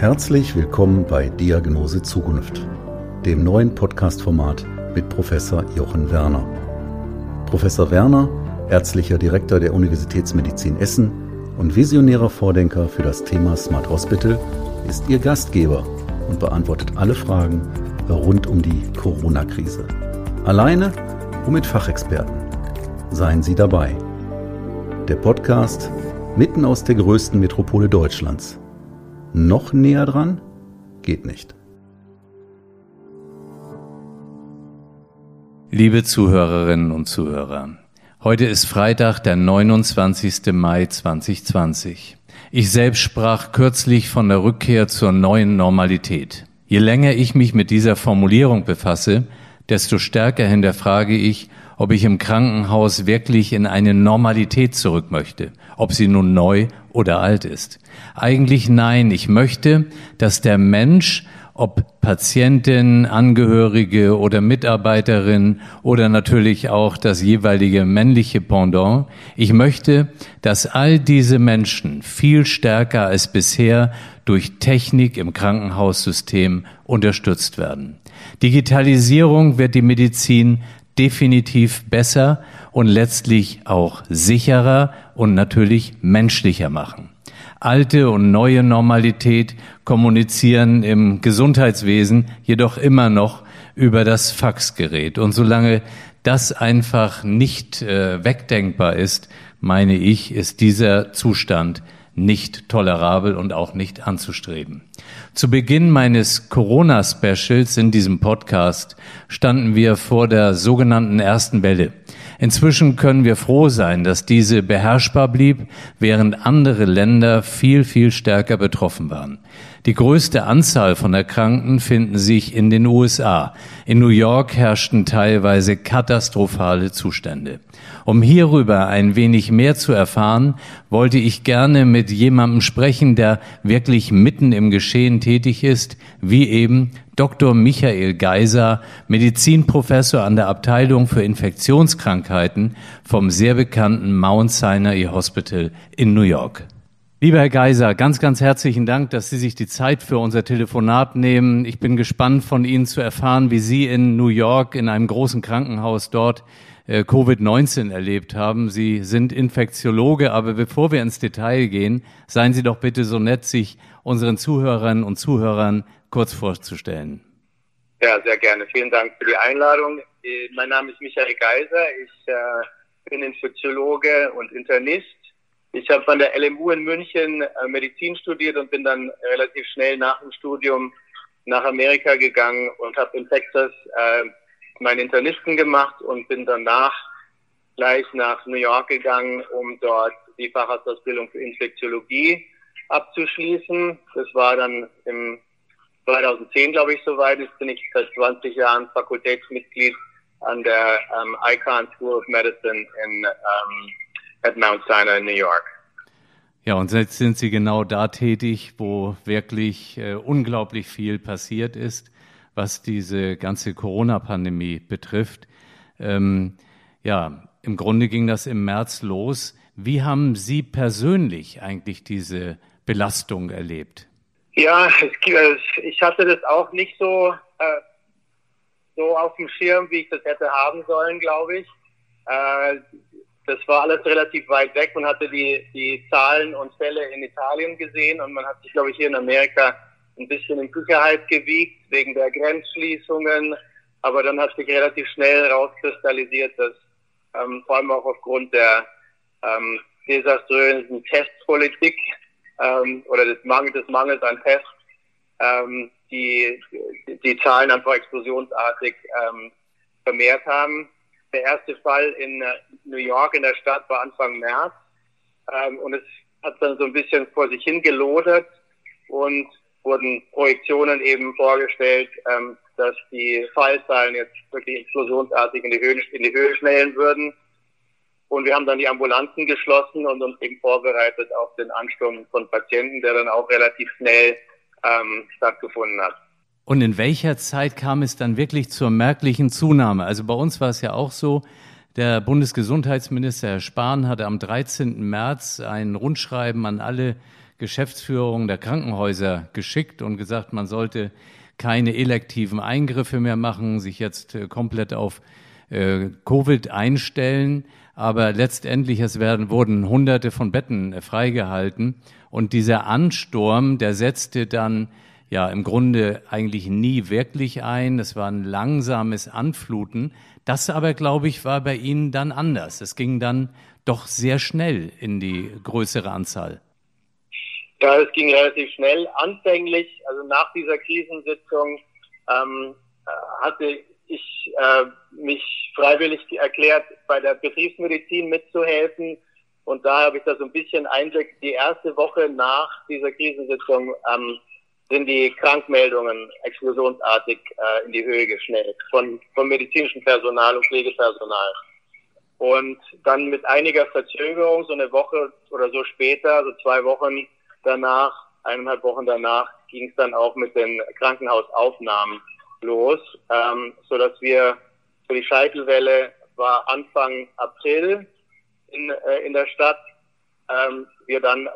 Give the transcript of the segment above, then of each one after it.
Herzlich willkommen bei Diagnose Zukunft, dem neuen Podcast-Format mit Professor Jochen Werner. Professor Werner, ärztlicher Direktor der Universitätsmedizin Essen und visionärer Vordenker für das Thema Smart Hospital, ist Ihr Gastgeber und beantwortet alle Fragen rund um die Corona-Krise. Alleine und mit Fachexperten. Seien Sie dabei. Der Podcast mitten aus der größten Metropole Deutschlands. Noch näher dran? Geht nicht. Liebe Zuhörerinnen und Zuhörer, heute ist Freitag, der 29. Mai 2020. Ich selbst sprach kürzlich von der Rückkehr zur neuen Normalität. Je länger ich mich mit dieser Formulierung befasse, desto stärker hinterfrage ich, ob ich im Krankenhaus wirklich in eine Normalität zurück möchte, ob sie nun neu oder alt ist. Eigentlich nein, ich möchte, dass der Mensch, ob Patientin, Angehörige oder Mitarbeiterin oder natürlich auch das jeweilige männliche Pendant. Ich möchte, dass all diese Menschen viel stärker als bisher durch Technik im Krankenhaussystem unterstützt werden. Digitalisierung wird die Medizin definitiv besser und letztlich auch sicherer und natürlich menschlicher machen. Alte und neue Normalität kommunizieren im Gesundheitswesen jedoch immer noch über das Faxgerät. Und solange das einfach nicht wegdenkbar ist, meine ich, ist dieser Zustand nicht tolerabel und auch nicht anzustreben. Zu Beginn meines Corona-Specials in diesem Podcast standen wir vor der sogenannten ersten Welle. Inzwischen können wir froh sein, dass diese beherrschbar blieb, während andere Länder viel, viel stärker betroffen waren. Die größte Anzahl von Erkrankten finden sich in den USA. In New York herrschten teilweise katastrophale Zustände. Um hierüber ein wenig mehr zu erfahren, wollte ich gerne mit jemandem sprechen, der wirklich mitten im Geschehen tätig ist, wie eben Dr. Michael Geiser, Medizinprofessor an der Abteilung für Infektionskrankheiten vom sehr bekannten Mount Sinai Hospital in New York. Lieber Herr Geiser, ganz, ganz herzlichen Dank, dass Sie sich die Zeit für unser Telefonat nehmen. Ich bin gespannt, von Ihnen zu erfahren, wie Sie in New York in einem großen Krankenhaus dort Covid-19 erlebt haben. Sie sind Infektiologe, aber bevor wir ins Detail gehen, seien Sie doch bitte so nett, sich unseren Zuhörerinnen und Zuhörern kurz vorzustellen. Ja, sehr gerne. Vielen Dank für die Einladung. Mein Name ist Michael Geiser. Ich bin Infektiologe und Internist. Ich habe an der LMU in München Medizin studiert und bin dann relativ schnell nach dem Studium nach Amerika gegangen und habe in Texas meinen Internisten gemacht und bin danach gleich nach New York gegangen, um dort die Facharztausbildung für Infektiologie abzuschließen. Das war dann im 2010, glaube ich, soweit. Jetzt bin ich seit 20 Jahren Fakultätsmitglied an der Icahn School of Medicine in at Mount Sinai in New York. Ja, und jetzt sind Sie genau da tätig, wo wirklich unglaublich viel passiert ist, was diese ganze Corona-Pandemie betrifft. Im Grunde ging das im März los. Wie haben Sie persönlich eigentlich diese Belastung erlebt? Ja, ich hatte das auch nicht so auf dem Schirm, wie ich das hätte haben sollen, glaube ich. Das war alles relativ weit weg. Man hatte die Zahlen und Fälle in Italien gesehen und man hat sich, glaube ich, hier in Amerika ein bisschen in Sicherheit gewiegt wegen der Grenzschließungen. Aber dann hat sich relativ schnell rauskristallisiert, dass vor allem auch aufgrund der desaströsen Testpolitik oder des Mangels an Tests die Zahlen einfach explosionsartig vermehrt haben. Der erste Fall in New York in der Stadt war Anfang März und es hat dann so ein bisschen vor sich hin gelodert und wurden Projektionen eben vorgestellt, dass die Fallzahlen jetzt wirklich explosionsartig in die Höhe schnellen würden. Und wir haben dann die Ambulanzen geschlossen und uns eben vorbereitet auf den Ansturm von Patienten, der dann auch relativ schnell stattgefunden hat. Und in welcher Zeit kam es dann wirklich zur merklichen Zunahme? Also bei uns war es ja auch so, der Bundesgesundheitsminister Herr Spahn hatte am 13. März ein Rundschreiben an alle Geschäftsführungen der Krankenhäuser geschickt und gesagt, man sollte keine elektiven Eingriffe mehr machen, sich jetzt komplett auf Covid einstellen. Aber letztendlich wurden Hunderte von Betten freigehalten. Und dieser Ansturm, der setzte dann ja im Grunde eigentlich nie wirklich ein. Das war ein langsames Anfluten. Das aber, glaube ich, war bei Ihnen dann anders. Es ging dann doch sehr schnell in die größere Anzahl. Ja, es ging relativ schnell. Anfänglich, also nach dieser Krisensitzung, hatte ich mich freiwillig erklärt, bei der Betriebsmedizin mitzuhelfen. Und da habe ich da so ein bisschen Einblick. Die erste Woche nach dieser Krisensitzung sind die Krankmeldungen explosionsartig in die Höhe geschnellt von medizinischem Personal und Pflegepersonal. Und dann mit einiger Verzögerung, so eine Woche oder so später, so 2 Wochen danach, 1,5 Wochen danach, ging es dann auch mit den Krankenhausaufnahmen los, sodass wir für die Scheitelwelle war Anfang April in der Stadt, wir dann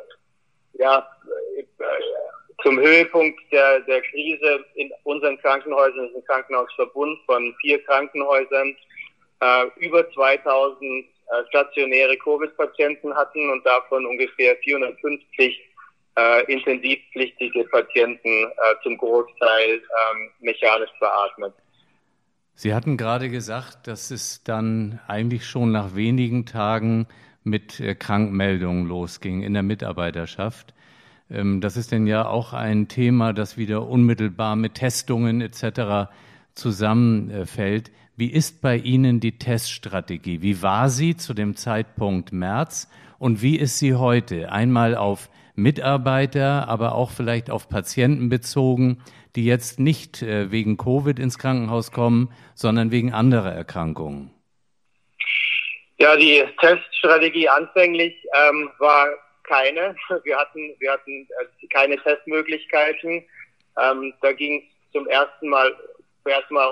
ja zum Höhepunkt der Krise in unseren Krankenhäusern, das ist ein Krankenhausverbund von 4 Krankenhäusern, über 2000 stationäre Covid-Patienten hatten und davon ungefähr 450 intensivpflichtige Patienten zum Großteil mechanisch beatmet. Sie hatten gerade gesagt, dass es dann eigentlich schon nach wenigen Tagen mit Krankmeldungen losging in der Mitarbeiterschaft. Das ist denn ja auch ein Thema, das wieder unmittelbar mit Testungen etc. zusammenfällt. Wie ist bei Ihnen die Teststrategie? Wie war sie zu dem Zeitpunkt März und wie ist sie heute? Einmal auf Mitarbeiter, aber auch vielleicht auf Patienten bezogen, die jetzt nicht wegen Covid ins Krankenhaus kommen, sondern wegen anderer Erkrankungen. Ja, die Teststrategie anfänglich war keine. Wir hatten keine Testmöglichkeiten. Da ging es erstmal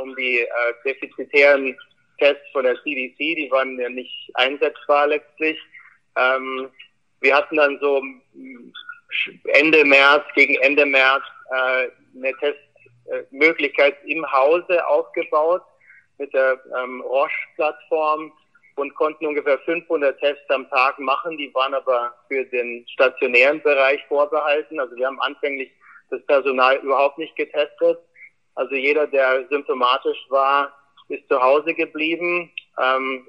um die defizitären Tests von der CDC. Die waren ja nicht einsetzbar letztlich. Wir hatten dann so gegen Ende März eine Testmöglichkeit im Hause aufgebaut mit der Roche-Plattform und konnten ungefähr 500 Tests am Tag machen. Die waren aber für den stationären Bereich vorbehalten. Also wir haben anfänglich das Personal überhaupt nicht getestet. Also jeder, der symptomatisch war, ist zu Hause geblieben.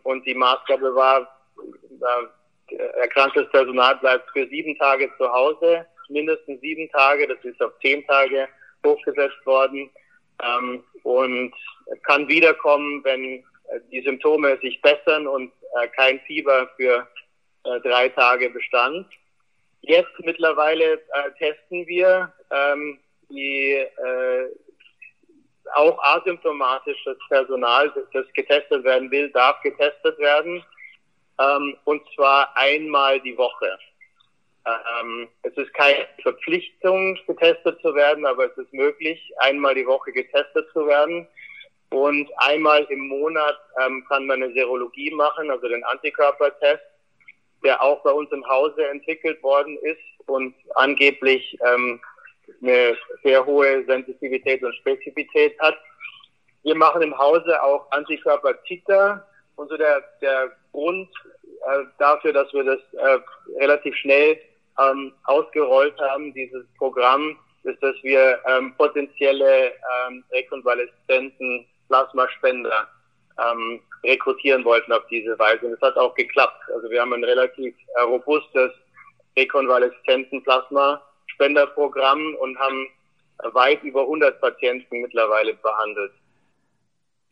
Und die Maßgabe war, erkranktes Personal bleibt für 7 Tage zu Hause, mindestens 7 Tage, das ist auf 10 Tage hochgesetzt worden, und kann wiederkommen, wenn die Symptome sich bessern und kein Fieber für 3 Tage bestand. Jetzt mittlerweile testen wir die auch asymptomatisches Personal, das getestet werden will, darf getestet werden. Und zwar einmal die Woche. Es ist keine Verpflichtung, getestet zu werden, aber es ist möglich, einmal die Woche getestet zu werden. Und einmal im Monat kann man eine Serologie machen, also den Antikörpertest, der auch bei uns im Hause entwickelt worden ist und angeblich eine sehr hohe Sensitivität und Spezifität hat. Wir machen im Hause auch Antikörper-Titer. Und so der Grund dafür, dass wir das relativ schnell ausgerollt haben, dieses Programm, ist, dass wir potenzielle rekonvaleszenten Plasmaspender rekrutieren wollten auf diese Weise. Und es hat auch geklappt. Also wir haben ein relativ robustes rekonvaleszenten Plasmaspenderprogramm und haben weit über 100 Patienten mittlerweile behandelt.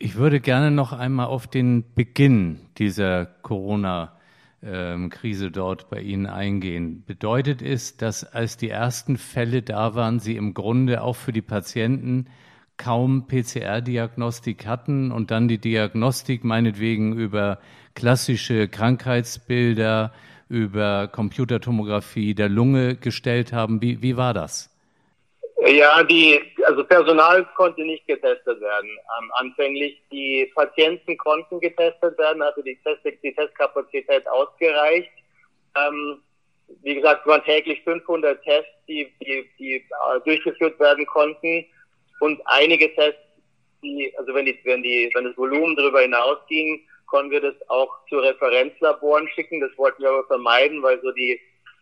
Ich würde gerne noch einmal auf den Beginn dieser Corona-Krise dort bei Ihnen eingehen. Bedeutet es, dass als die ersten Fälle da waren, Sie im Grunde auch für die Patienten kaum PCR-Diagnostik hatten und dann die Diagnostik meinetwegen über klassische Krankheitsbilder, über Computertomographie der Lunge gestellt haben? Wie war das? Ja, also Personal konnte nicht getestet werden. Anfänglich die Patienten konnten getestet werden, also die Testkapazität ausgereicht. wie gesagt, waren täglich 500 Tests, die durchgeführt werden konnten, und einige Tests, die, also wenn das Volumen darüber hinausging, konnten wir das auch zu Referenzlaboren schicken. Das wollten wir aber vermeiden, weil so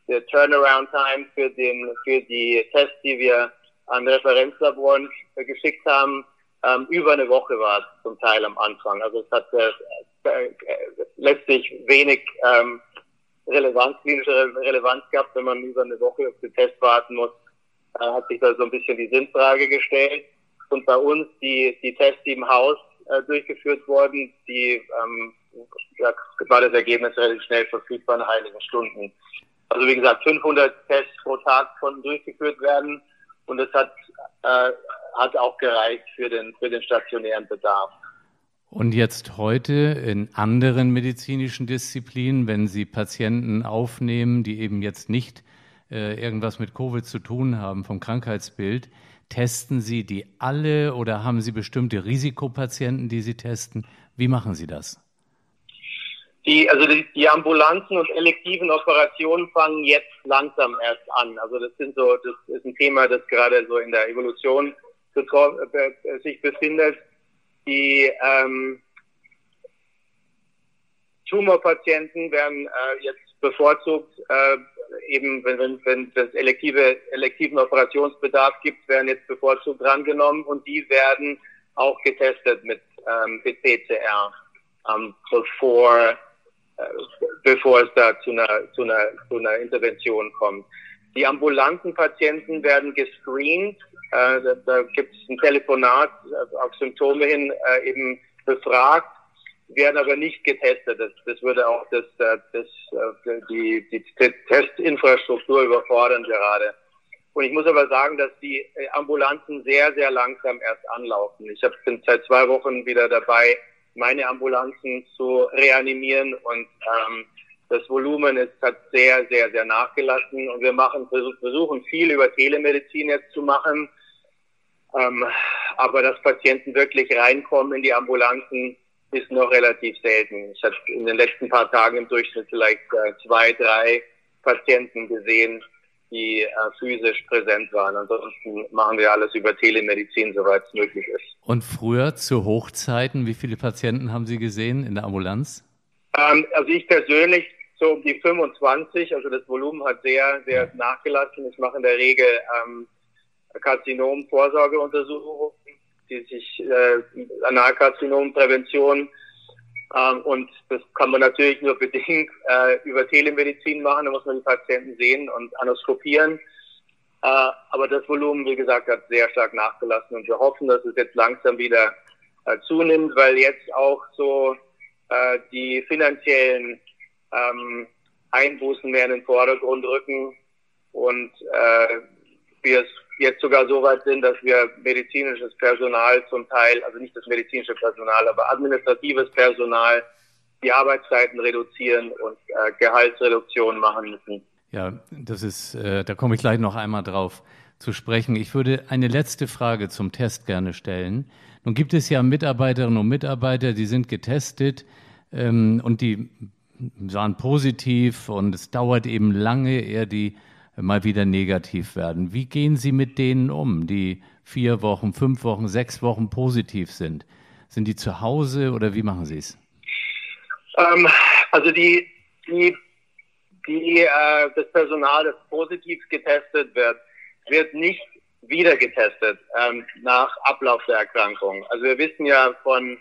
der Turnaround-Time für die Tests, die wir an Referenzlaboren geschickt haben, über eine Woche war es zum Teil am Anfang. Also es hat letztlich wenig Relevanz, klinische Relevanz gehabt, wenn man über eine Woche auf den Test warten muss. Hat sich da so ein bisschen die Sinnfrage gestellt. Und bei uns die Tests, die im Haus durchgeführt wurden, die war das Ergebnis relativ schnell verfügbar in einigen Stunden. Also wie gesagt, 500 Tests pro Tag konnten durchgeführt werden, und das hat auch gereicht für den stationären Bedarf. Und jetzt heute in anderen medizinischen Disziplinen, wenn Sie Patienten aufnehmen, die eben jetzt nicht irgendwas mit Covid zu tun haben vom Krankheitsbild, testen Sie die alle oder haben Sie bestimmte Risikopatienten, die Sie testen? Wie machen Sie das? Die ambulanten und elektiven Operationen fangen jetzt langsam erst an. Also das ist ein Thema, das gerade so in der Evolution sich befindet. Die Tumorpatienten werden jetzt bevorzugt, eben wenn es elektiven Operationsbedarf gibt, werden jetzt bevorzugt drangenommen, und die werden auch getestet mit PCR, bevor es da zu einer Intervention kommt. Die ambulanten Patienten werden gescreent. Da gibt es ein Telefonat auf Symptome hin eben befragt, werden aber nicht getestet. Das würde auch die Testinfrastruktur überfordern gerade. Und ich muss aber sagen, dass die Ambulanzen sehr, sehr langsam erst anlaufen. Ich bin seit 2 Wochen wieder dabei, meine Ambulanzen zu reanimieren, und das Volumen hat sehr, sehr, sehr nachgelassen, und wir versuchen viel über Telemedizin jetzt zu machen. Aber dass Patienten wirklich reinkommen in die Ambulanzen, ist noch relativ selten. Ich habe in den letzten paar Tagen im Durchschnitt vielleicht 2, 3 Patienten gesehen, die physisch präsent waren. Ansonsten machen wir alles über Telemedizin, soweit es möglich ist. Und früher zu Hochzeiten, wie viele Patienten haben Sie gesehen in der Ambulanz? Also ich persönlich so um die 25, also das Volumen hat sehr, sehr nachgelassen. Ich mache in der Regel Karzinom-Vorsorgeuntersuchungen, die sich Analkarzinom-Prävention, und das kann man natürlich nur bedingt über Telemedizin machen, da muss man die Patienten sehen und anoskopieren. Aber das Volumen, wie gesagt, hat sehr stark nachgelassen, und wir hoffen, dass es jetzt langsam wieder zunimmt, weil jetzt auch so die finanziellen Einbußen mehr in den Vordergrund rücken, und wir jetzt sogar so weit sind, dass wir medizinisches Personal zum Teil, also nicht das medizinische Personal, aber administratives Personal, die Arbeitszeiten reduzieren und Gehaltsreduktionen machen müssen. Ja, das ist, da komme ich gleich noch einmal drauf zu sprechen. Ich würde eine letzte Frage zum Test gerne stellen. Nun gibt es ja Mitarbeiterinnen und Mitarbeiter, die sind getestet und die waren positiv, und es dauert eben lange, ehe die mal wieder negativ werden. Wie gehen Sie mit denen um, die 4 Wochen, 5 Wochen, 6 Wochen positiv sind? Sind die zu Hause oder wie machen Sie es? Also das Personal, das positiv getestet wird nicht wieder getestet nach Ablauf der Erkrankung. Also wir wissen ja von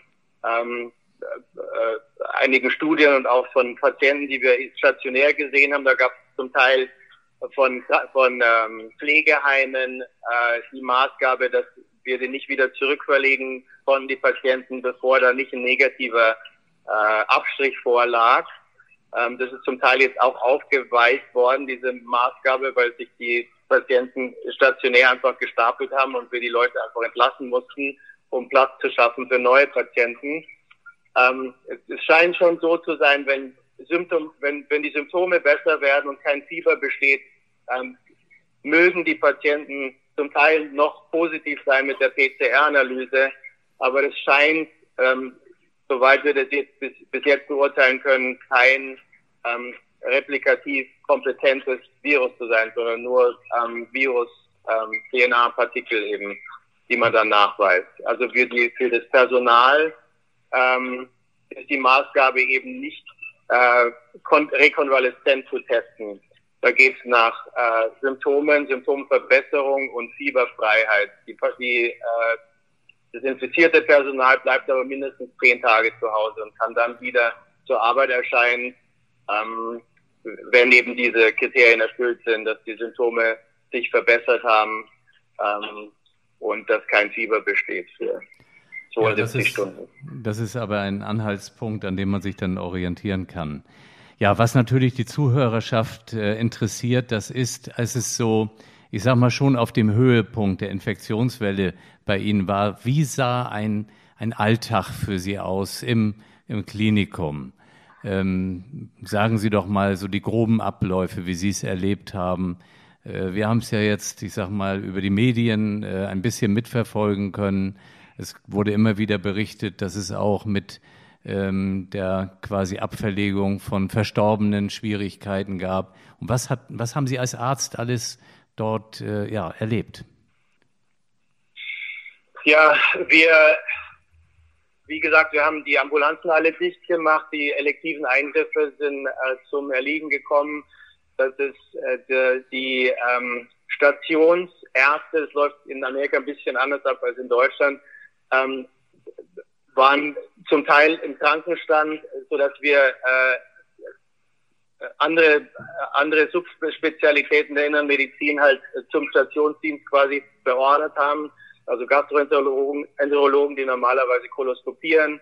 einigen Studien und auch von Patienten, die wir stationär gesehen haben, da gab es zum Teil von Pflegeheimen die Maßgabe, dass wir den nicht wieder zurückverlegen konnten, die Patienten, bevor da nicht ein negativer Abstrich vorlag. Das ist zum Teil jetzt auch aufgeweicht worden, diese Maßgabe, weil sich die Patienten stationär einfach gestapelt haben und wir die Leute einfach entlassen mussten, um Platz zu schaffen für neue Patienten. Es scheint schon so zu sein, wenn die Symptome besser werden und kein Fieber besteht, mögen die Patienten zum Teil noch positiv sein mit der PCR-Analyse. Aber es scheint, soweit wir das jetzt bis jetzt beurteilen können, kein replikativ kompetentes Virus zu sein, sondern nur Virus-DNA-Partikel eben, die man dann nachweist. Also für das Personal ist die Maßgabe eben nicht rekonvaleszent zu testen. Da geht es nach Symptomen, Symptomverbesserung und Fieberfreiheit. Das infizierte Personal bleibt aber mindestens 10 Tage zu Hause und kann dann wieder zur Arbeit erscheinen, wenn eben diese Kriterien erfüllt sind, dass die Symptome sich verbessert haben und dass kein Fieber besteht für 72 Stunden. Das ist aber ein Anhaltspunkt, an dem man sich dann orientieren kann. Ja, was natürlich die Zuhörerschaft interessiert, das ist, als es so, ich sag mal, schon auf dem Höhepunkt der Infektionswelle bei Ihnen war, wie sah ein Alltag für Sie aus im Klinikum? Sagen Sie doch mal so die groben Abläufe, wie Sie es erlebt haben. Wir haben es ja jetzt, ich sag mal, über die Medien ein bisschen mitverfolgen können. Es wurde immer wieder berichtet, dass es auch mit der quasi Abverlegung von Verstorbenen Schwierigkeiten gab. Und was haben Sie als Arzt alles dort erlebt? Ja, wie gesagt, wir haben die Ambulanzen alle dicht gemacht. Die elektiven Eingriffe sind zum Erliegen gekommen. Das ist die Stationsärzte, das läuft in Amerika ein bisschen anders ab als in Deutschland, waren zum Teil im Krankenstand, sodass wir andere Subspezialitäten der inneren Medizin halt zum Stationsdienst quasi beordert haben. Also Gastroenterologen, die normalerweise koloskopieren,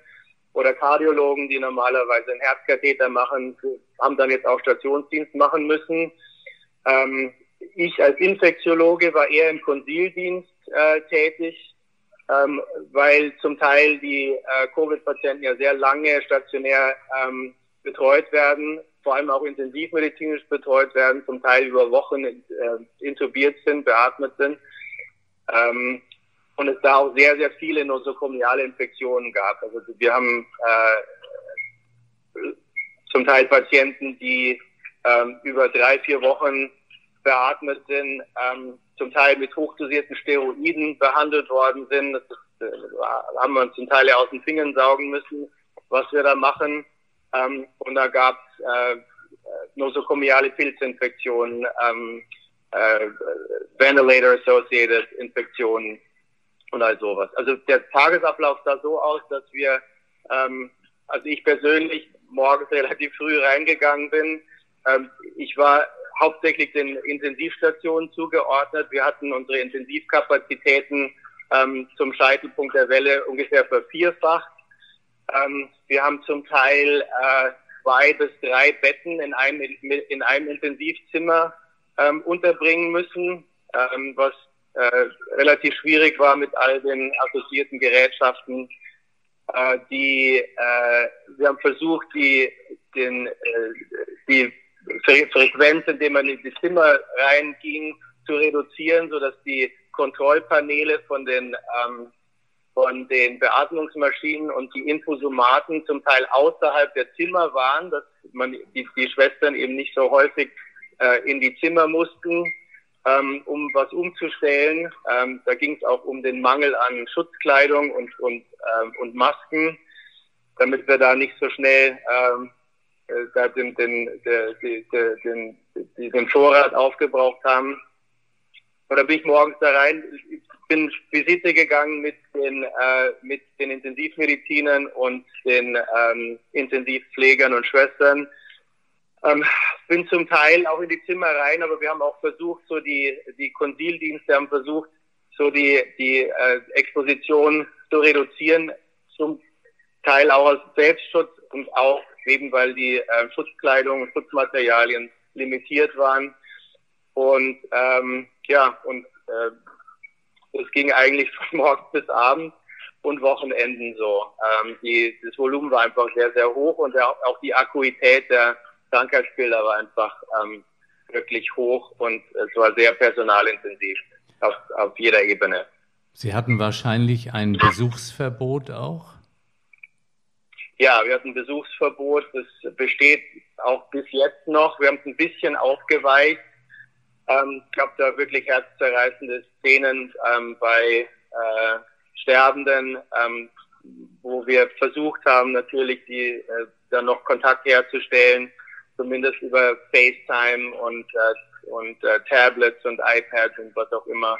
oder Kardiologen, die normalerweise einen Herzkatheter machen, haben dann jetzt auch Stationsdienst machen müssen. Ich als Infektiologe war eher im Konsildienst tätig, weil zum Teil die Covid-Patienten ja sehr lange stationär betreut werden, vor allem auch intensivmedizinisch betreut werden, zum Teil über Wochen intubiert sind, beatmet sind. Und es da auch sehr, sehr viele nosokomiale Infektionen gab. Also wir haben zum Teil Patienten, die über 3-4 Wochen beatmet sind, zum Teil mit hochdosierten Steroiden behandelt worden sind. Haben wir uns zum Teil ja aus den Fingern saugen müssen, was wir da machen. Und da gab es nosokomiale Pilzinfektionen, Ventilator-associated Infektionen, und all sowas. Also der Tagesablauf sah so aus, dass wir, also ich persönlich morgens relativ früh reingegangen bin. Ich war hauptsächlich den Intensivstationen zugeordnet. Wir hatten unsere Intensivkapazitäten zum Scheitelpunkt der Welle ungefähr vervierfacht. Wir haben zum Teil 2 bis 3 Betten in einem Intensivzimmer unterbringen müssen, was relativ schwierig war mit all den assoziierten Gerätschaften. Wir haben versucht, die Frequenz, indem man in die Zimmer reinging, zu reduzieren, sodass die Kontrollpaneele von den Beatmungsmaschinen und die Infusomaten zum Teil außerhalb der Zimmer waren, dass man die Schwestern eben nicht so häufig in die Zimmer mussten, um was umzustellen. Da ging es auch um den Mangel an Schutzkleidung und Masken, damit wir da nicht so schnell den Vorrat aufgebraucht haben. Und da bin ich morgens da rein, bin Visite gegangen mit den Intensivmedizinern und den Intensivpflegern und Schwestern. Bin zum Teil auch in die Zimmer rein, aber wir haben auch versucht, so die Konsildienste haben versucht, so die Exposition zu reduzieren, zum Teil auch aus Selbstschutz und auch eben, weil die Schutzkleidung und Schutzmaterialien limitiert waren. Und es ging eigentlich von morgens bis abends und Wochenenden so. Das Volumen war einfach sehr, sehr hoch und auch die Akuität der Krankheitsbilder war einfach wirklich hoch und es war sehr personalintensiv auf jeder Ebene. Sie hatten wahrscheinlich ein Besuchsverbot auch? Ja, wir hatten Besuchsverbot, das besteht auch bis jetzt noch. Wir haben es ein bisschen aufgeweicht. Ich habe da wirklich herzzerreißende Szenen bei Sterbenden, wo wir versucht haben, natürlich die dann noch Kontakt herzustellen, zumindest über FaceTime und Tablets und iPads und was auch immer.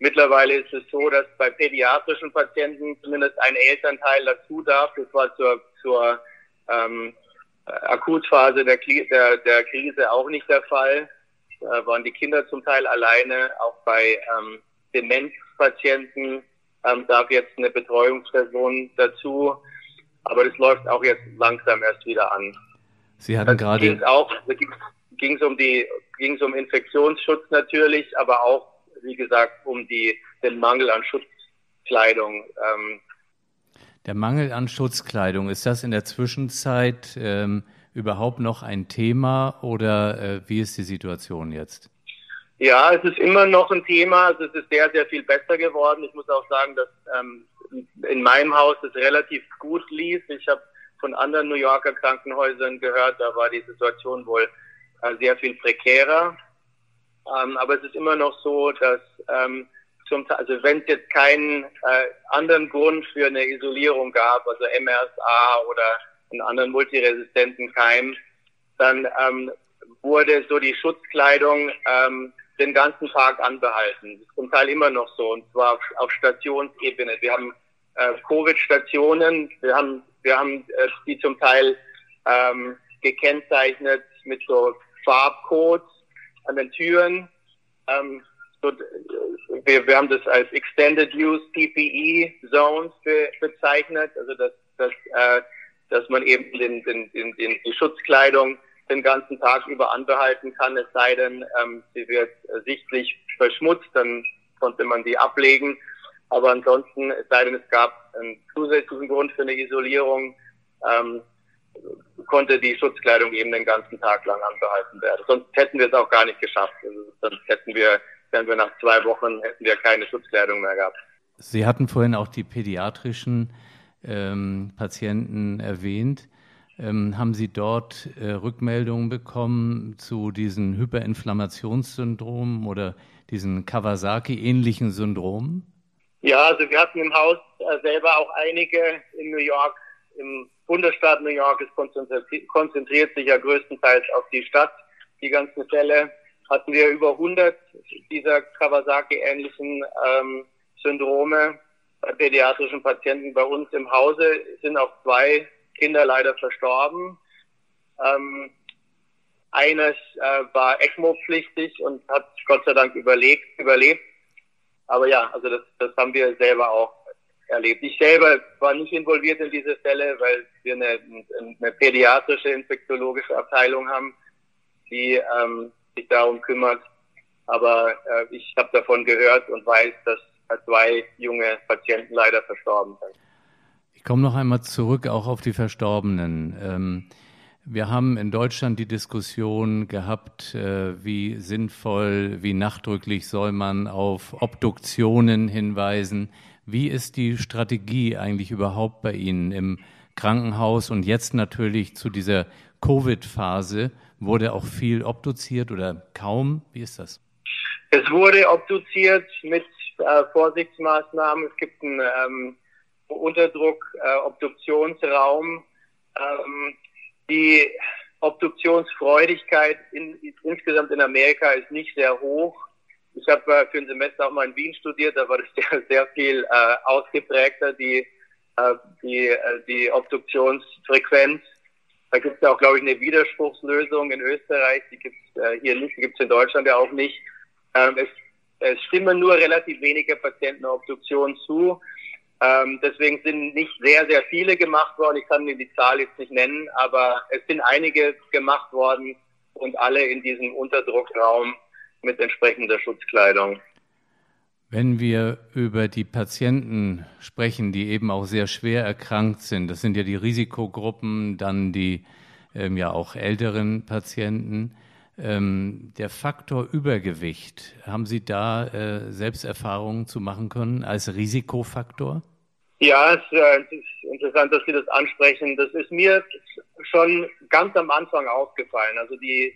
Mittlerweile ist es so, dass bei pädiatrischen Patienten zumindest ein Elternteil dazu darf. Das war zur Akutphase der Krise auch nicht der Fall. Da waren die Kinder zum Teil alleine. Auch bei Demenzpatienten darf jetzt eine Betreuungsperson dazu. Aber das läuft auch jetzt langsam erst wieder an. Sie hatten gerade... Ging es um Infektionsschutz natürlich, aber auch, wie gesagt, um den Mangel an Schutzkleidung. Der Mangel an Schutzkleidung, ist das in der Zwischenzeit überhaupt noch ein Thema oder wie ist die Situation jetzt? Ja, es ist immer noch ein Thema. Also es ist sehr, sehr viel besser geworden. Ich muss auch sagen, dass in meinem Haus es relativ gut lief. Ich habe von anderen New Yorker Krankenhäusern gehört, da war die Situation wohl sehr viel prekärer. Aber es ist immer noch so, dass wenn es jetzt keinen anderen Grund für eine Isolierung gab, also MRSA oder einen anderen multiresistenten Keim, dann wurde so die Schutzkleidung den ganzen Tag anbehalten. Das ist zum Teil immer noch so, und zwar auf Stationsebene. Wir haben Covid-Stationen, wir haben die zum Teil gekennzeichnet mit so Farbcodes an den Türen. Wir haben das als Extended Use PPE Zones bezeichnet, also dass man eben die Schutzkleidung den ganzen Tag über anbehalten kann, es sei denn, sie wird sichtlich verschmutzt, dann konnte man die ablegen. Aber ansonsten, es sei denn, es gab einen zusätzlichen Grund für eine Isolierung, konnte die Schutzkleidung eben den ganzen Tag lang anbehalten werden. Sonst hätten wir es auch gar nicht geschafft. Also sonst wären wir nach 2 Wochen, hätten wir keine Schutzkleidung mehr gehabt. Sie hatten vorhin auch die pädiatrischen Patienten erwähnt. Haben Sie dort Rückmeldungen bekommen zu diesen Hyperinflammationssyndromen oder diesen Kawasaki-ähnlichen Syndromen? Ja, also wir hatten im Haus selber auch einige in New York. Im Bundesstaat New York, es konzentriert sich ja größtenteils auf die Stadt. Die ganzen Fälle hatten wir über 100 dieser Kawasaki-ähnlichen Syndrome bei pädiatrischen Patienten bei uns im Hause. Sind auch 2 Kinder leider verstorben. Eines war ECMO-pflichtig und hat Gott sei Dank überlebt. Aber ja, also das haben wir selber auch erlebt. Ich selber war nicht involviert in diese Fälle, weil wir eine pädiatrische infektiologische Abteilung haben, die sich darum kümmert. Aber ich habe davon gehört und weiß, dass 2 junge Patienten leider verstorben sind. Ich komme noch einmal zurück auch auf die Verstorbenen. Wir haben in Deutschland die Diskussion gehabt, wie sinnvoll, wie nachdrücklich soll man auf Obduktionen hinweisen. Wie ist die Strategie eigentlich überhaupt bei Ihnen im Krankenhaus? Und jetzt natürlich zu dieser Covid-Phase, wurde auch viel obduziert oder kaum? Wie ist das? Es wurde obduziert mit Vorsichtsmaßnahmen. Es gibt einen Unterdruck-Obduktionsraum. Die Obduktionsfreudigkeit insgesamt in Amerika ist nicht sehr hoch. Ich habe für ein Semester auch mal in Wien studiert, da war das sehr, sehr viel ausgeprägter, die Obduktionsfrequenz. Da gibt es ja auch, glaube ich, eine Widerspruchslösung in Österreich, die gibt es hier nicht, die gibt es in Deutschland ja auch nicht. Es stimmen nur relativ wenige Patienten einer Obduktion zu. Deswegen sind nicht sehr, sehr viele gemacht worden. Ich kann Ihnen die Zahl jetzt nicht nennen, aber es sind einige gemacht worden und alle in diesem Unterdruckraum mit entsprechender Schutzkleidung. Wenn wir über die Patienten sprechen, die eben auch sehr schwer erkrankt sind, das sind ja die Risikogruppen, dann die ja auch älteren Patienten, der Faktor Übergewicht, haben Sie da Selbsterfahrungen zu machen können als Risikofaktor? Ja, es ist interessant, dass Sie das ansprechen. Das ist mir schon ganz am Anfang aufgefallen. Also die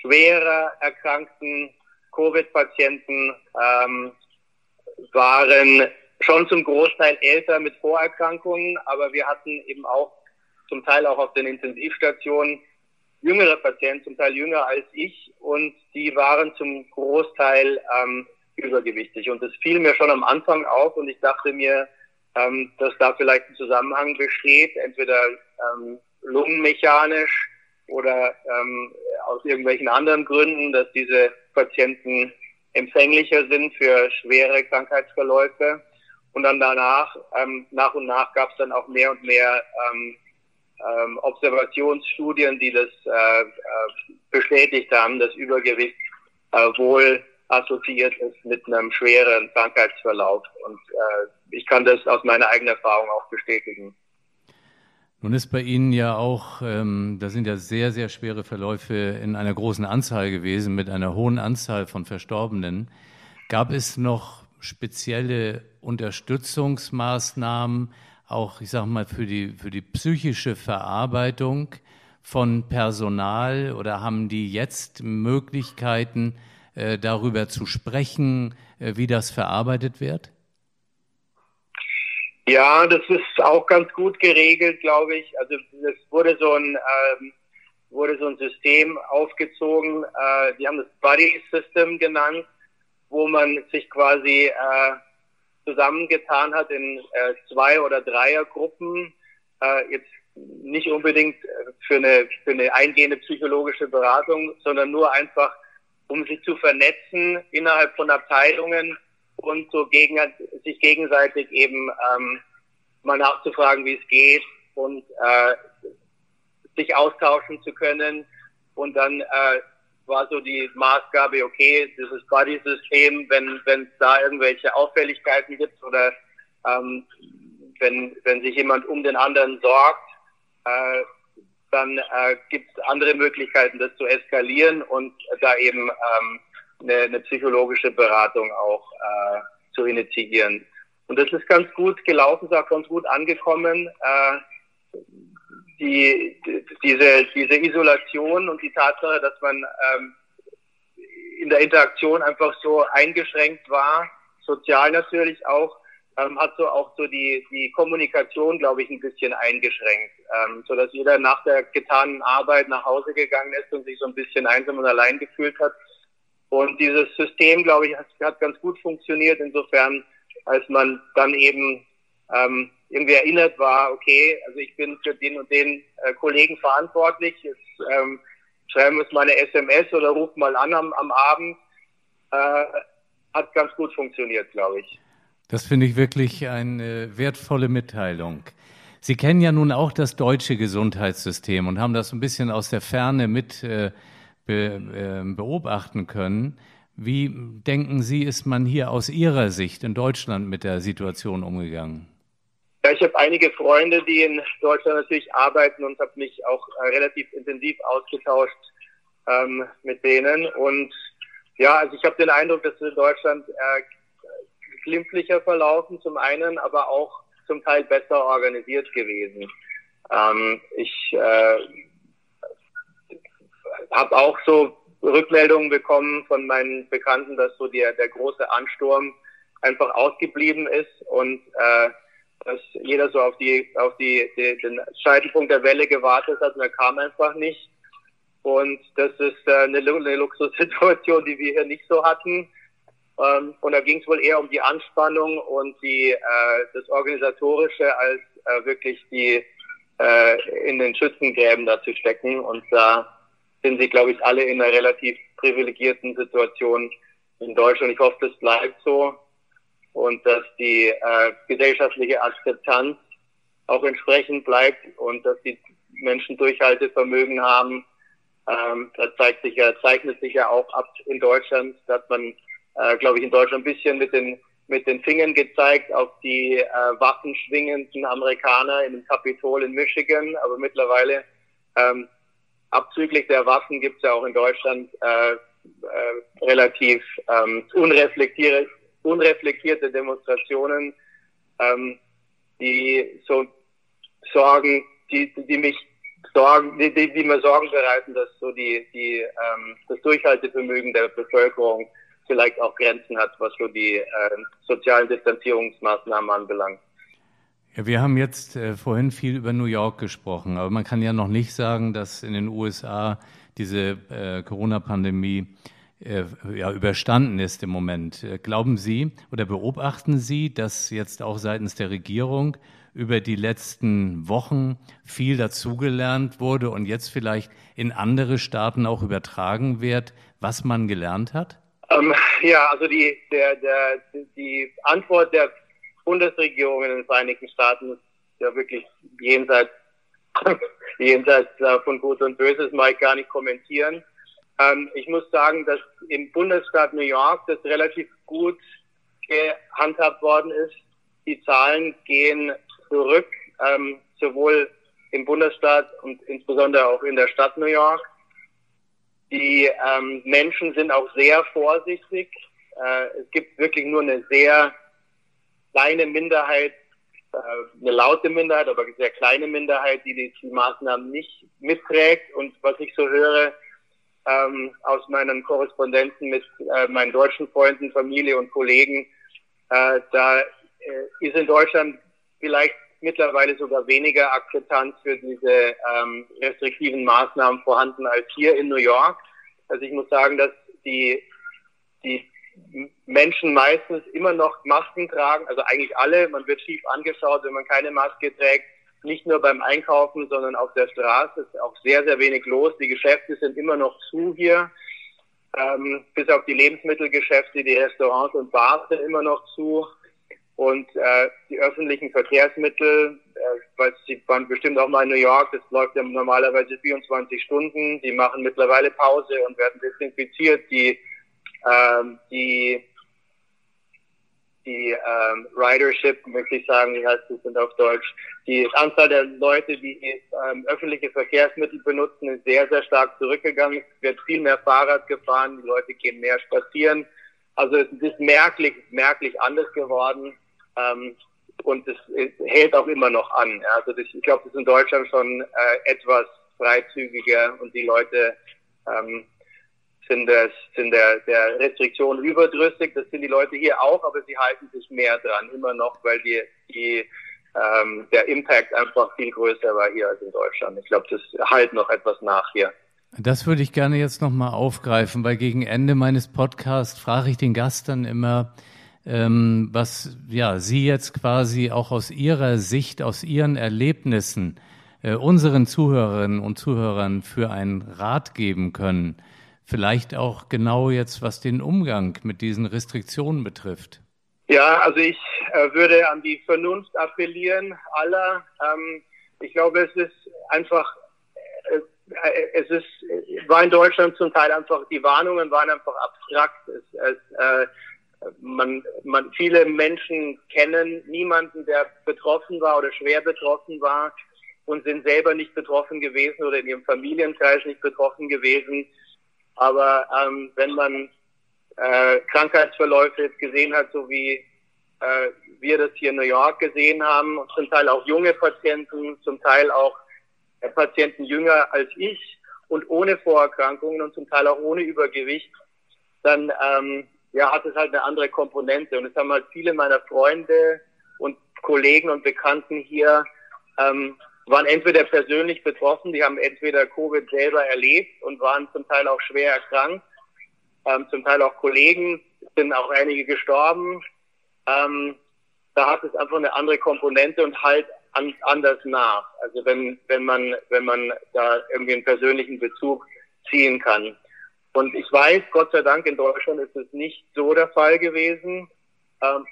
schwerer erkrankten Covid-Patienten waren schon zum Großteil älter mit Vorerkrankungen, aber wir hatten eben auch zum Teil auch auf den Intensivstationen jüngere Patienten, zum Teil jünger als ich, und die waren zum Großteil übergewichtig. Und das fiel mir schon am Anfang auf und ich dachte mir, dass da vielleicht ein Zusammenhang besteht, entweder lungenmechanisch oder aus irgendwelchen anderen Gründen, dass diese Patienten empfänglicher sind für schwere Krankheitsverläufe. Und dann danach, nach und nach gab es dann auch mehr und mehr Observationsstudien, die das bestätigt haben, dass Übergewicht wohl assoziiert ist mit einem schweren Krankheitsverlauf. Und ich kann das aus meiner eigenen Erfahrung auch bestätigen. Nun ist bei Ihnen ja auch, da sind ja sehr, sehr schwere Verläufe in einer großen Anzahl gewesen, mit einer hohen Anzahl von Verstorbenen. Gab es noch spezielle Unterstützungsmaßnahmen, auch, ich sag mal, für die psychische Verarbeitung von Personal, oder haben die jetzt Möglichkeiten, darüber zu sprechen, wie das verarbeitet wird? Ja, das ist auch ganz gut geregelt, glaube ich. Also es wurde so ein System aufgezogen. Die haben das Buddy System genannt, wo man sich quasi zusammengetan hat in 2- oder 3er-Gruppen. Jetzt nicht unbedingt für eine eingehende psychologische Beratung, sondern nur einfach, um sich zu vernetzen innerhalb von Abteilungen und so sich gegenseitig eben mal nachzufragen, wie es geht, und sich austauschen zu können. Und dann war so die Maßgabe, okay, dieses Buddy-System, wenn es da irgendwelche Auffälligkeiten gibt oder wenn sich jemand um den anderen sorgt, dann gibt es andere Möglichkeiten, das zu eskalieren und da eben eine psychologische Beratung auch zu initiieren. Und das ist ganz gut gelaufen, ist auch ganz gut angekommen. Diese Isolation und die Tatsache, dass man in der Interaktion einfach so eingeschränkt war, sozial natürlich auch, hat so auch so die Kommunikation, glaube ich, ein bisschen eingeschränkt, sodass jeder nach der getanen Arbeit nach Hause gegangen ist und sich so ein bisschen einsam und allein gefühlt hat. Und dieses System, glaube ich, hat ganz gut funktioniert, insofern, als man dann eben irgendwie erinnert war, okay, also ich bin für den und den Kollegen verantwortlich, jetzt schreiben wir uns mal eine SMS oder rufen mal an am Abend. Hat ganz gut funktioniert, glaube ich. Das finde ich wirklich eine wertvolle Mitteilung. Sie kennen ja nun auch das deutsche Gesundheitssystem und haben das ein bisschen aus der Ferne mit beobachten können. Wie denken Sie, ist man hier aus Ihrer Sicht in Deutschland mit der Situation umgegangen? Ja, ich habe einige Freunde, die in Deutschland natürlich arbeiten, und habe mich auch relativ intensiv ausgetauscht mit denen. Und ja, also ich habe den Eindruck, dass in Deutschland glimpflicher verlaufen zum einen, aber auch zum Teil besser organisiert gewesen. Ich habe auch so Rückmeldungen bekommen von meinen Bekannten, dass so der große Ansturm einfach ausgeblieben ist und dass jeder so auf den Scheitelpunkt der Welle gewartet hat und er kam einfach nicht. Und das ist eine Luxussituation, die wir hier nicht so hatten. Und da ging es wohl eher um die Anspannung und das Organisatorische, als wirklich in den Schützengräben da zu stecken. Und da sind sie, glaube ich, alle in einer relativ privilegierten Situation in Deutschland. Ich hoffe, das bleibt so und dass die gesellschaftliche Akzeptanz auch entsprechend bleibt und dass die Menschen Durchhaltevermögen haben. Da zeichnet sich ja auch ab in Deutschland, dass man, glaube ich, in Deutschland ein bisschen mit den Fingern gezeigt auf die waffenschwingenden Amerikaner im Kapitol in Michigan. Aber mittlerweile, abzüglich der Waffen, gibt es ja auch in Deutschland relativ unreflektierte unreflektierte Demonstrationen, die so Sorgen, die mir Sorgen bereiten, dass so das Durchhaltevermögen der Bevölkerung vielleicht auch Grenzen hat, was so die sozialen Distanzierungsmaßnahmen anbelangt. Ja, wir haben jetzt vorhin viel über New York gesprochen, aber man kann ja noch nicht sagen, dass in den USA diese Corona-Pandemie überstanden ist im Moment. Glauben Sie oder beobachten Sie, dass jetzt auch seitens der Regierung über die letzten Wochen viel dazugelernt wurde und jetzt vielleicht in andere Staaten auch übertragen wird, was man gelernt hat? Ja, also die Antwort der Bundesregierung in den Vereinigten Staaten ist ja wirklich jenseits von Gut und Böses, mag ich gar nicht kommentieren. Ich muss sagen, dass im Bundesstaat New York das relativ gut gehandhabt worden ist. Die Zahlen gehen zurück, sowohl im Bundesstaat und insbesondere auch in der Stadt New York. Die Menschen sind auch sehr vorsichtig. Es gibt wirklich nur eine sehr kleine Minderheit, eine laute Minderheit, aber eine sehr kleine Minderheit, die die Maßnahmen nicht mitträgt. Und was ich so höre, aus meinen Korrespondenten mit meinen deutschen Freunden, Familie und Kollegen, ist in Deutschland vielleicht mittlerweile sogar weniger Akzeptanz für diese restriktiven Maßnahmen vorhanden als hier in New York. Also ich muss sagen, dass die Menschen meistens immer noch Masken tragen, also eigentlich alle. Man wird schief angeschaut, wenn man keine Maske trägt. Nicht nur beim Einkaufen, sondern auf der Straße ist auch sehr, sehr wenig los. Die Geschäfte sind immer noch zu hier, bis auf die Lebensmittelgeschäfte, die Restaurants und Bars sind immer noch zu. Und die öffentlichen Verkehrsmittel, Sie waren bestimmt auch mal in New York, das läuft ja normalerweise 24 Stunden. Die machen mittlerweile Pause und werden desinfiziert. Die Ridership, möchte ich sagen, wie heißt das denn auf Deutsch? Die Anzahl der Leute, die öffentliche Verkehrsmittel benutzen, ist sehr, sehr stark zurückgegangen. Es wird viel mehr Fahrrad gefahren, die Leute gehen mehr spazieren. Also es ist merklich anders geworden und es hält auch immer noch an. Also ich glaube, das ist in Deutschland schon etwas freizügiger und die Leute sind der Restriktion überdrüssig. Das sind die Leute hier auch, aber sie halten sich mehr dran, immer noch, weil der Impact einfach viel größer war hier als in Deutschland. Ich glaube, das halt noch etwas nach hier. Das würde ich gerne jetzt nochmal aufgreifen, weil gegen Ende meines Podcasts frage ich den Gast dann immer, was ja Sie jetzt quasi auch aus Ihrer Sicht, aus Ihren Erlebnissen unseren Zuhörerinnen und Zuhörern für einen Rat geben können. Vielleicht auch genau jetzt, was den Umgang mit diesen Restriktionen betrifft. Ja, also ich würde an die Vernunft appellieren aller. Ich glaube, es ist einfach... war in Deutschland zum Teil einfach, die Warnungen waren einfach abstrakt. Viele Menschen kennen niemanden, der betroffen war oder schwer betroffen war und sind selber nicht betroffen gewesen oder in ihrem Familienkreis nicht betroffen gewesen. Aber wenn man Krankheitsverläufe jetzt gesehen hat, so wie wir das hier in New York gesehen haben, und zum Teil auch junge Patienten, zum Teil auch Patienten jünger als ich und ohne Vorerkrankungen und zum Teil auch ohne Übergewicht, dann hat es halt eine andere Komponente. Und es haben halt viele meiner Freunde und Kollegen und Bekannten hier, waren entweder persönlich betroffen, die haben entweder Covid selber erlebt und waren zum Teil auch schwer erkrankt, zum Teil auch Kollegen, sind auch einige gestorben. Da hat es einfach eine andere Komponente und halt anders nach. Also wenn man da irgendwie einen persönlichen Bezug ziehen kann. Und ich weiß, Gott sei Dank, in Deutschland ist es nicht so der Fall gewesen.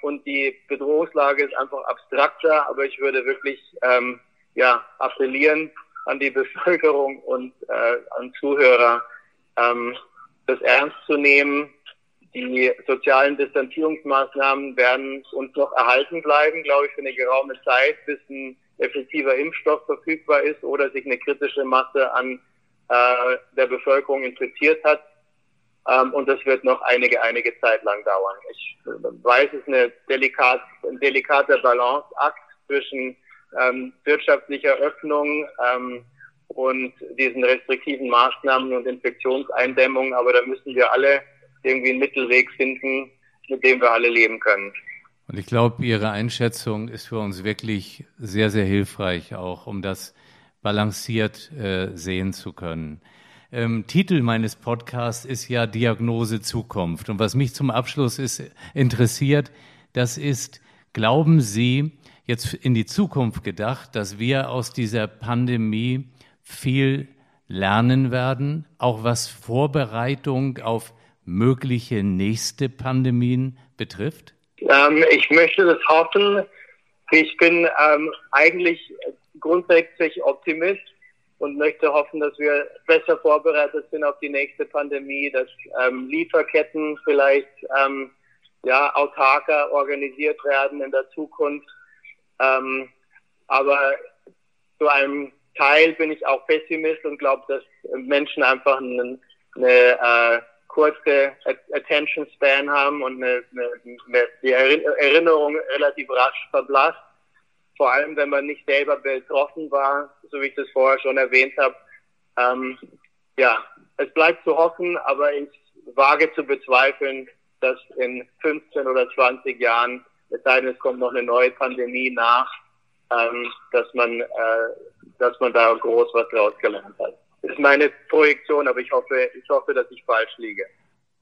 Und die Bedrohungslage ist einfach abstrakter. Aber ich würde wirklich appellieren an die Bevölkerung und an Zuhörer, das ernst zu nehmen. Die sozialen Distanzierungsmaßnahmen werden uns noch erhalten bleiben, glaube ich, für eine geraume Zeit, bis ein effektiver Impfstoff verfügbar ist oder sich eine kritische Masse an der Bevölkerung infiziert hat. Und das wird noch einige Zeit lang dauern. Ich weiß, es ist ein delikater Balanceakt zwischen wirtschaftlicher Öffnung und diesen restriktiven Maßnahmen und Infektionseindämmung. Aber da müssen wir alle irgendwie einen Mittelweg finden, mit dem wir alle leben können. Und ich glaube, Ihre Einschätzung ist für uns wirklich sehr, sehr hilfreich, auch um das balanciert sehen zu können. Titel meines Podcasts ist ja Diagnose Zukunft. Und was mich zum Abschluss interessiert, das ist, glauben Sie, jetzt in die Zukunft gedacht, dass wir aus dieser Pandemie viel lernen werden, auch was Vorbereitung auf mögliche nächste Pandemien betrifft? Ich möchte das hoffen. Ich bin eigentlich grundsätzlich Optimist und möchte hoffen, dass wir besser vorbereitet sind auf die nächste Pandemie, dass Lieferketten vielleicht autarker organisiert werden in der Zukunft. Aber zu einem Teil bin ich auch Pessimist und glaube, dass Menschen einfach eine kurze Attention Span haben und die Erinnerung relativ rasch verblasst. Vor allem, wenn man nicht selber betroffen war, so wie ich das vorher schon erwähnt habe. Es bleibt zu hoffen, aber ich wage zu bezweifeln, dass in 15 oder 20 Jahren, es sei denn, es kommt noch eine neue Pandemie nach, dass man da groß was draus gelernt hat. Das ist meine Projektion, aber ich hoffe, dass ich falsch liege.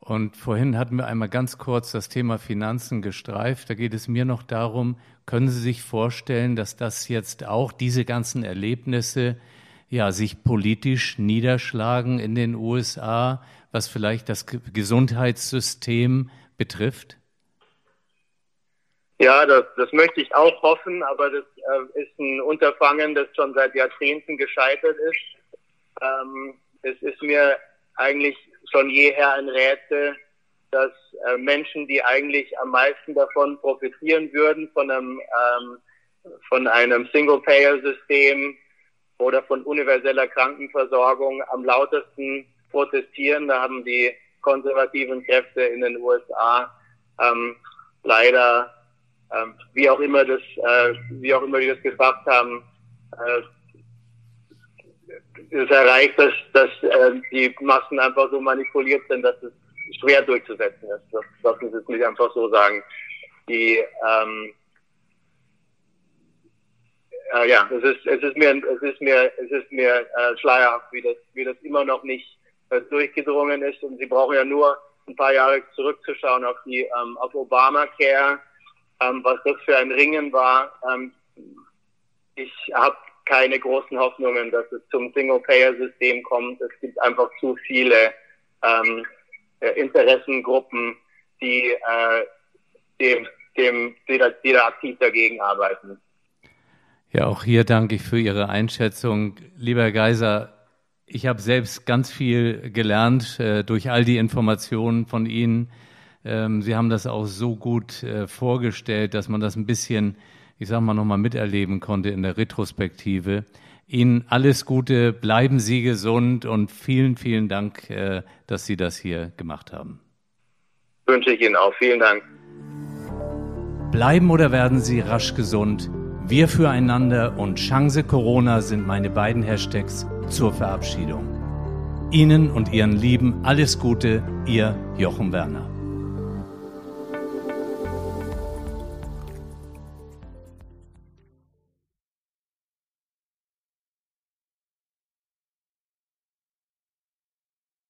Und vorhin hatten wir einmal ganz kurz das Thema Finanzen gestreift. Da geht es mir noch darum, können Sie sich vorstellen, dass das jetzt auch diese ganzen Erlebnisse sich politisch niederschlagen in den USA, was vielleicht das Gesundheitssystem betrifft? Ja, das möchte ich auch hoffen, aber das ist ein Unterfangen, das schon seit Jahrzehnten gescheitert ist. Es ist mir eigentlich schon jeher ein Rätsel, dass Menschen, die eigentlich am meisten davon profitieren würden, von einem Single-Payer-System oder von universeller Krankenversorgung, am lautesten protestieren. Da haben die konservativen Kräfte in den USA leider, wie auch immer die das gesagt haben, es erreicht, dass die Massen einfach so manipuliert sind, dass es schwer durchzusetzen ist. Das lassen Sie es nicht einfach so sagen. Es ist mir schleierhaft, wie das immer noch nicht durchgedrungen ist. Und Sie brauchen ja nur ein paar Jahre zurückzuschauen auf die auf Obamacare, was das für ein Ringen war. Ich habe keine großen Hoffnungen, dass es zum Single-Payer-System kommt. Es gibt einfach zu viele Interessengruppen, die da aktiv dagegen arbeiten. Ja, auch hier danke ich für Ihre Einschätzung. Lieber Geiser, ich habe selbst ganz viel gelernt durch all die Informationen von Ihnen. Sie haben das auch so gut vorgestellt, dass man das ein bisschen, nochmal miterleben konnte in der Retrospektive. Ihnen alles Gute, bleiben Sie gesund und vielen, vielen Dank, dass Sie das hier gemacht haben. Wünsche ich Ihnen auch. Vielen Dank. Bleiben oder werden Sie rasch gesund? Wir füreinander und Chance Corona sind meine beiden Hashtags zur Verabschiedung. Ihnen und Ihren Lieben alles Gute, Ihr Jochen Werner.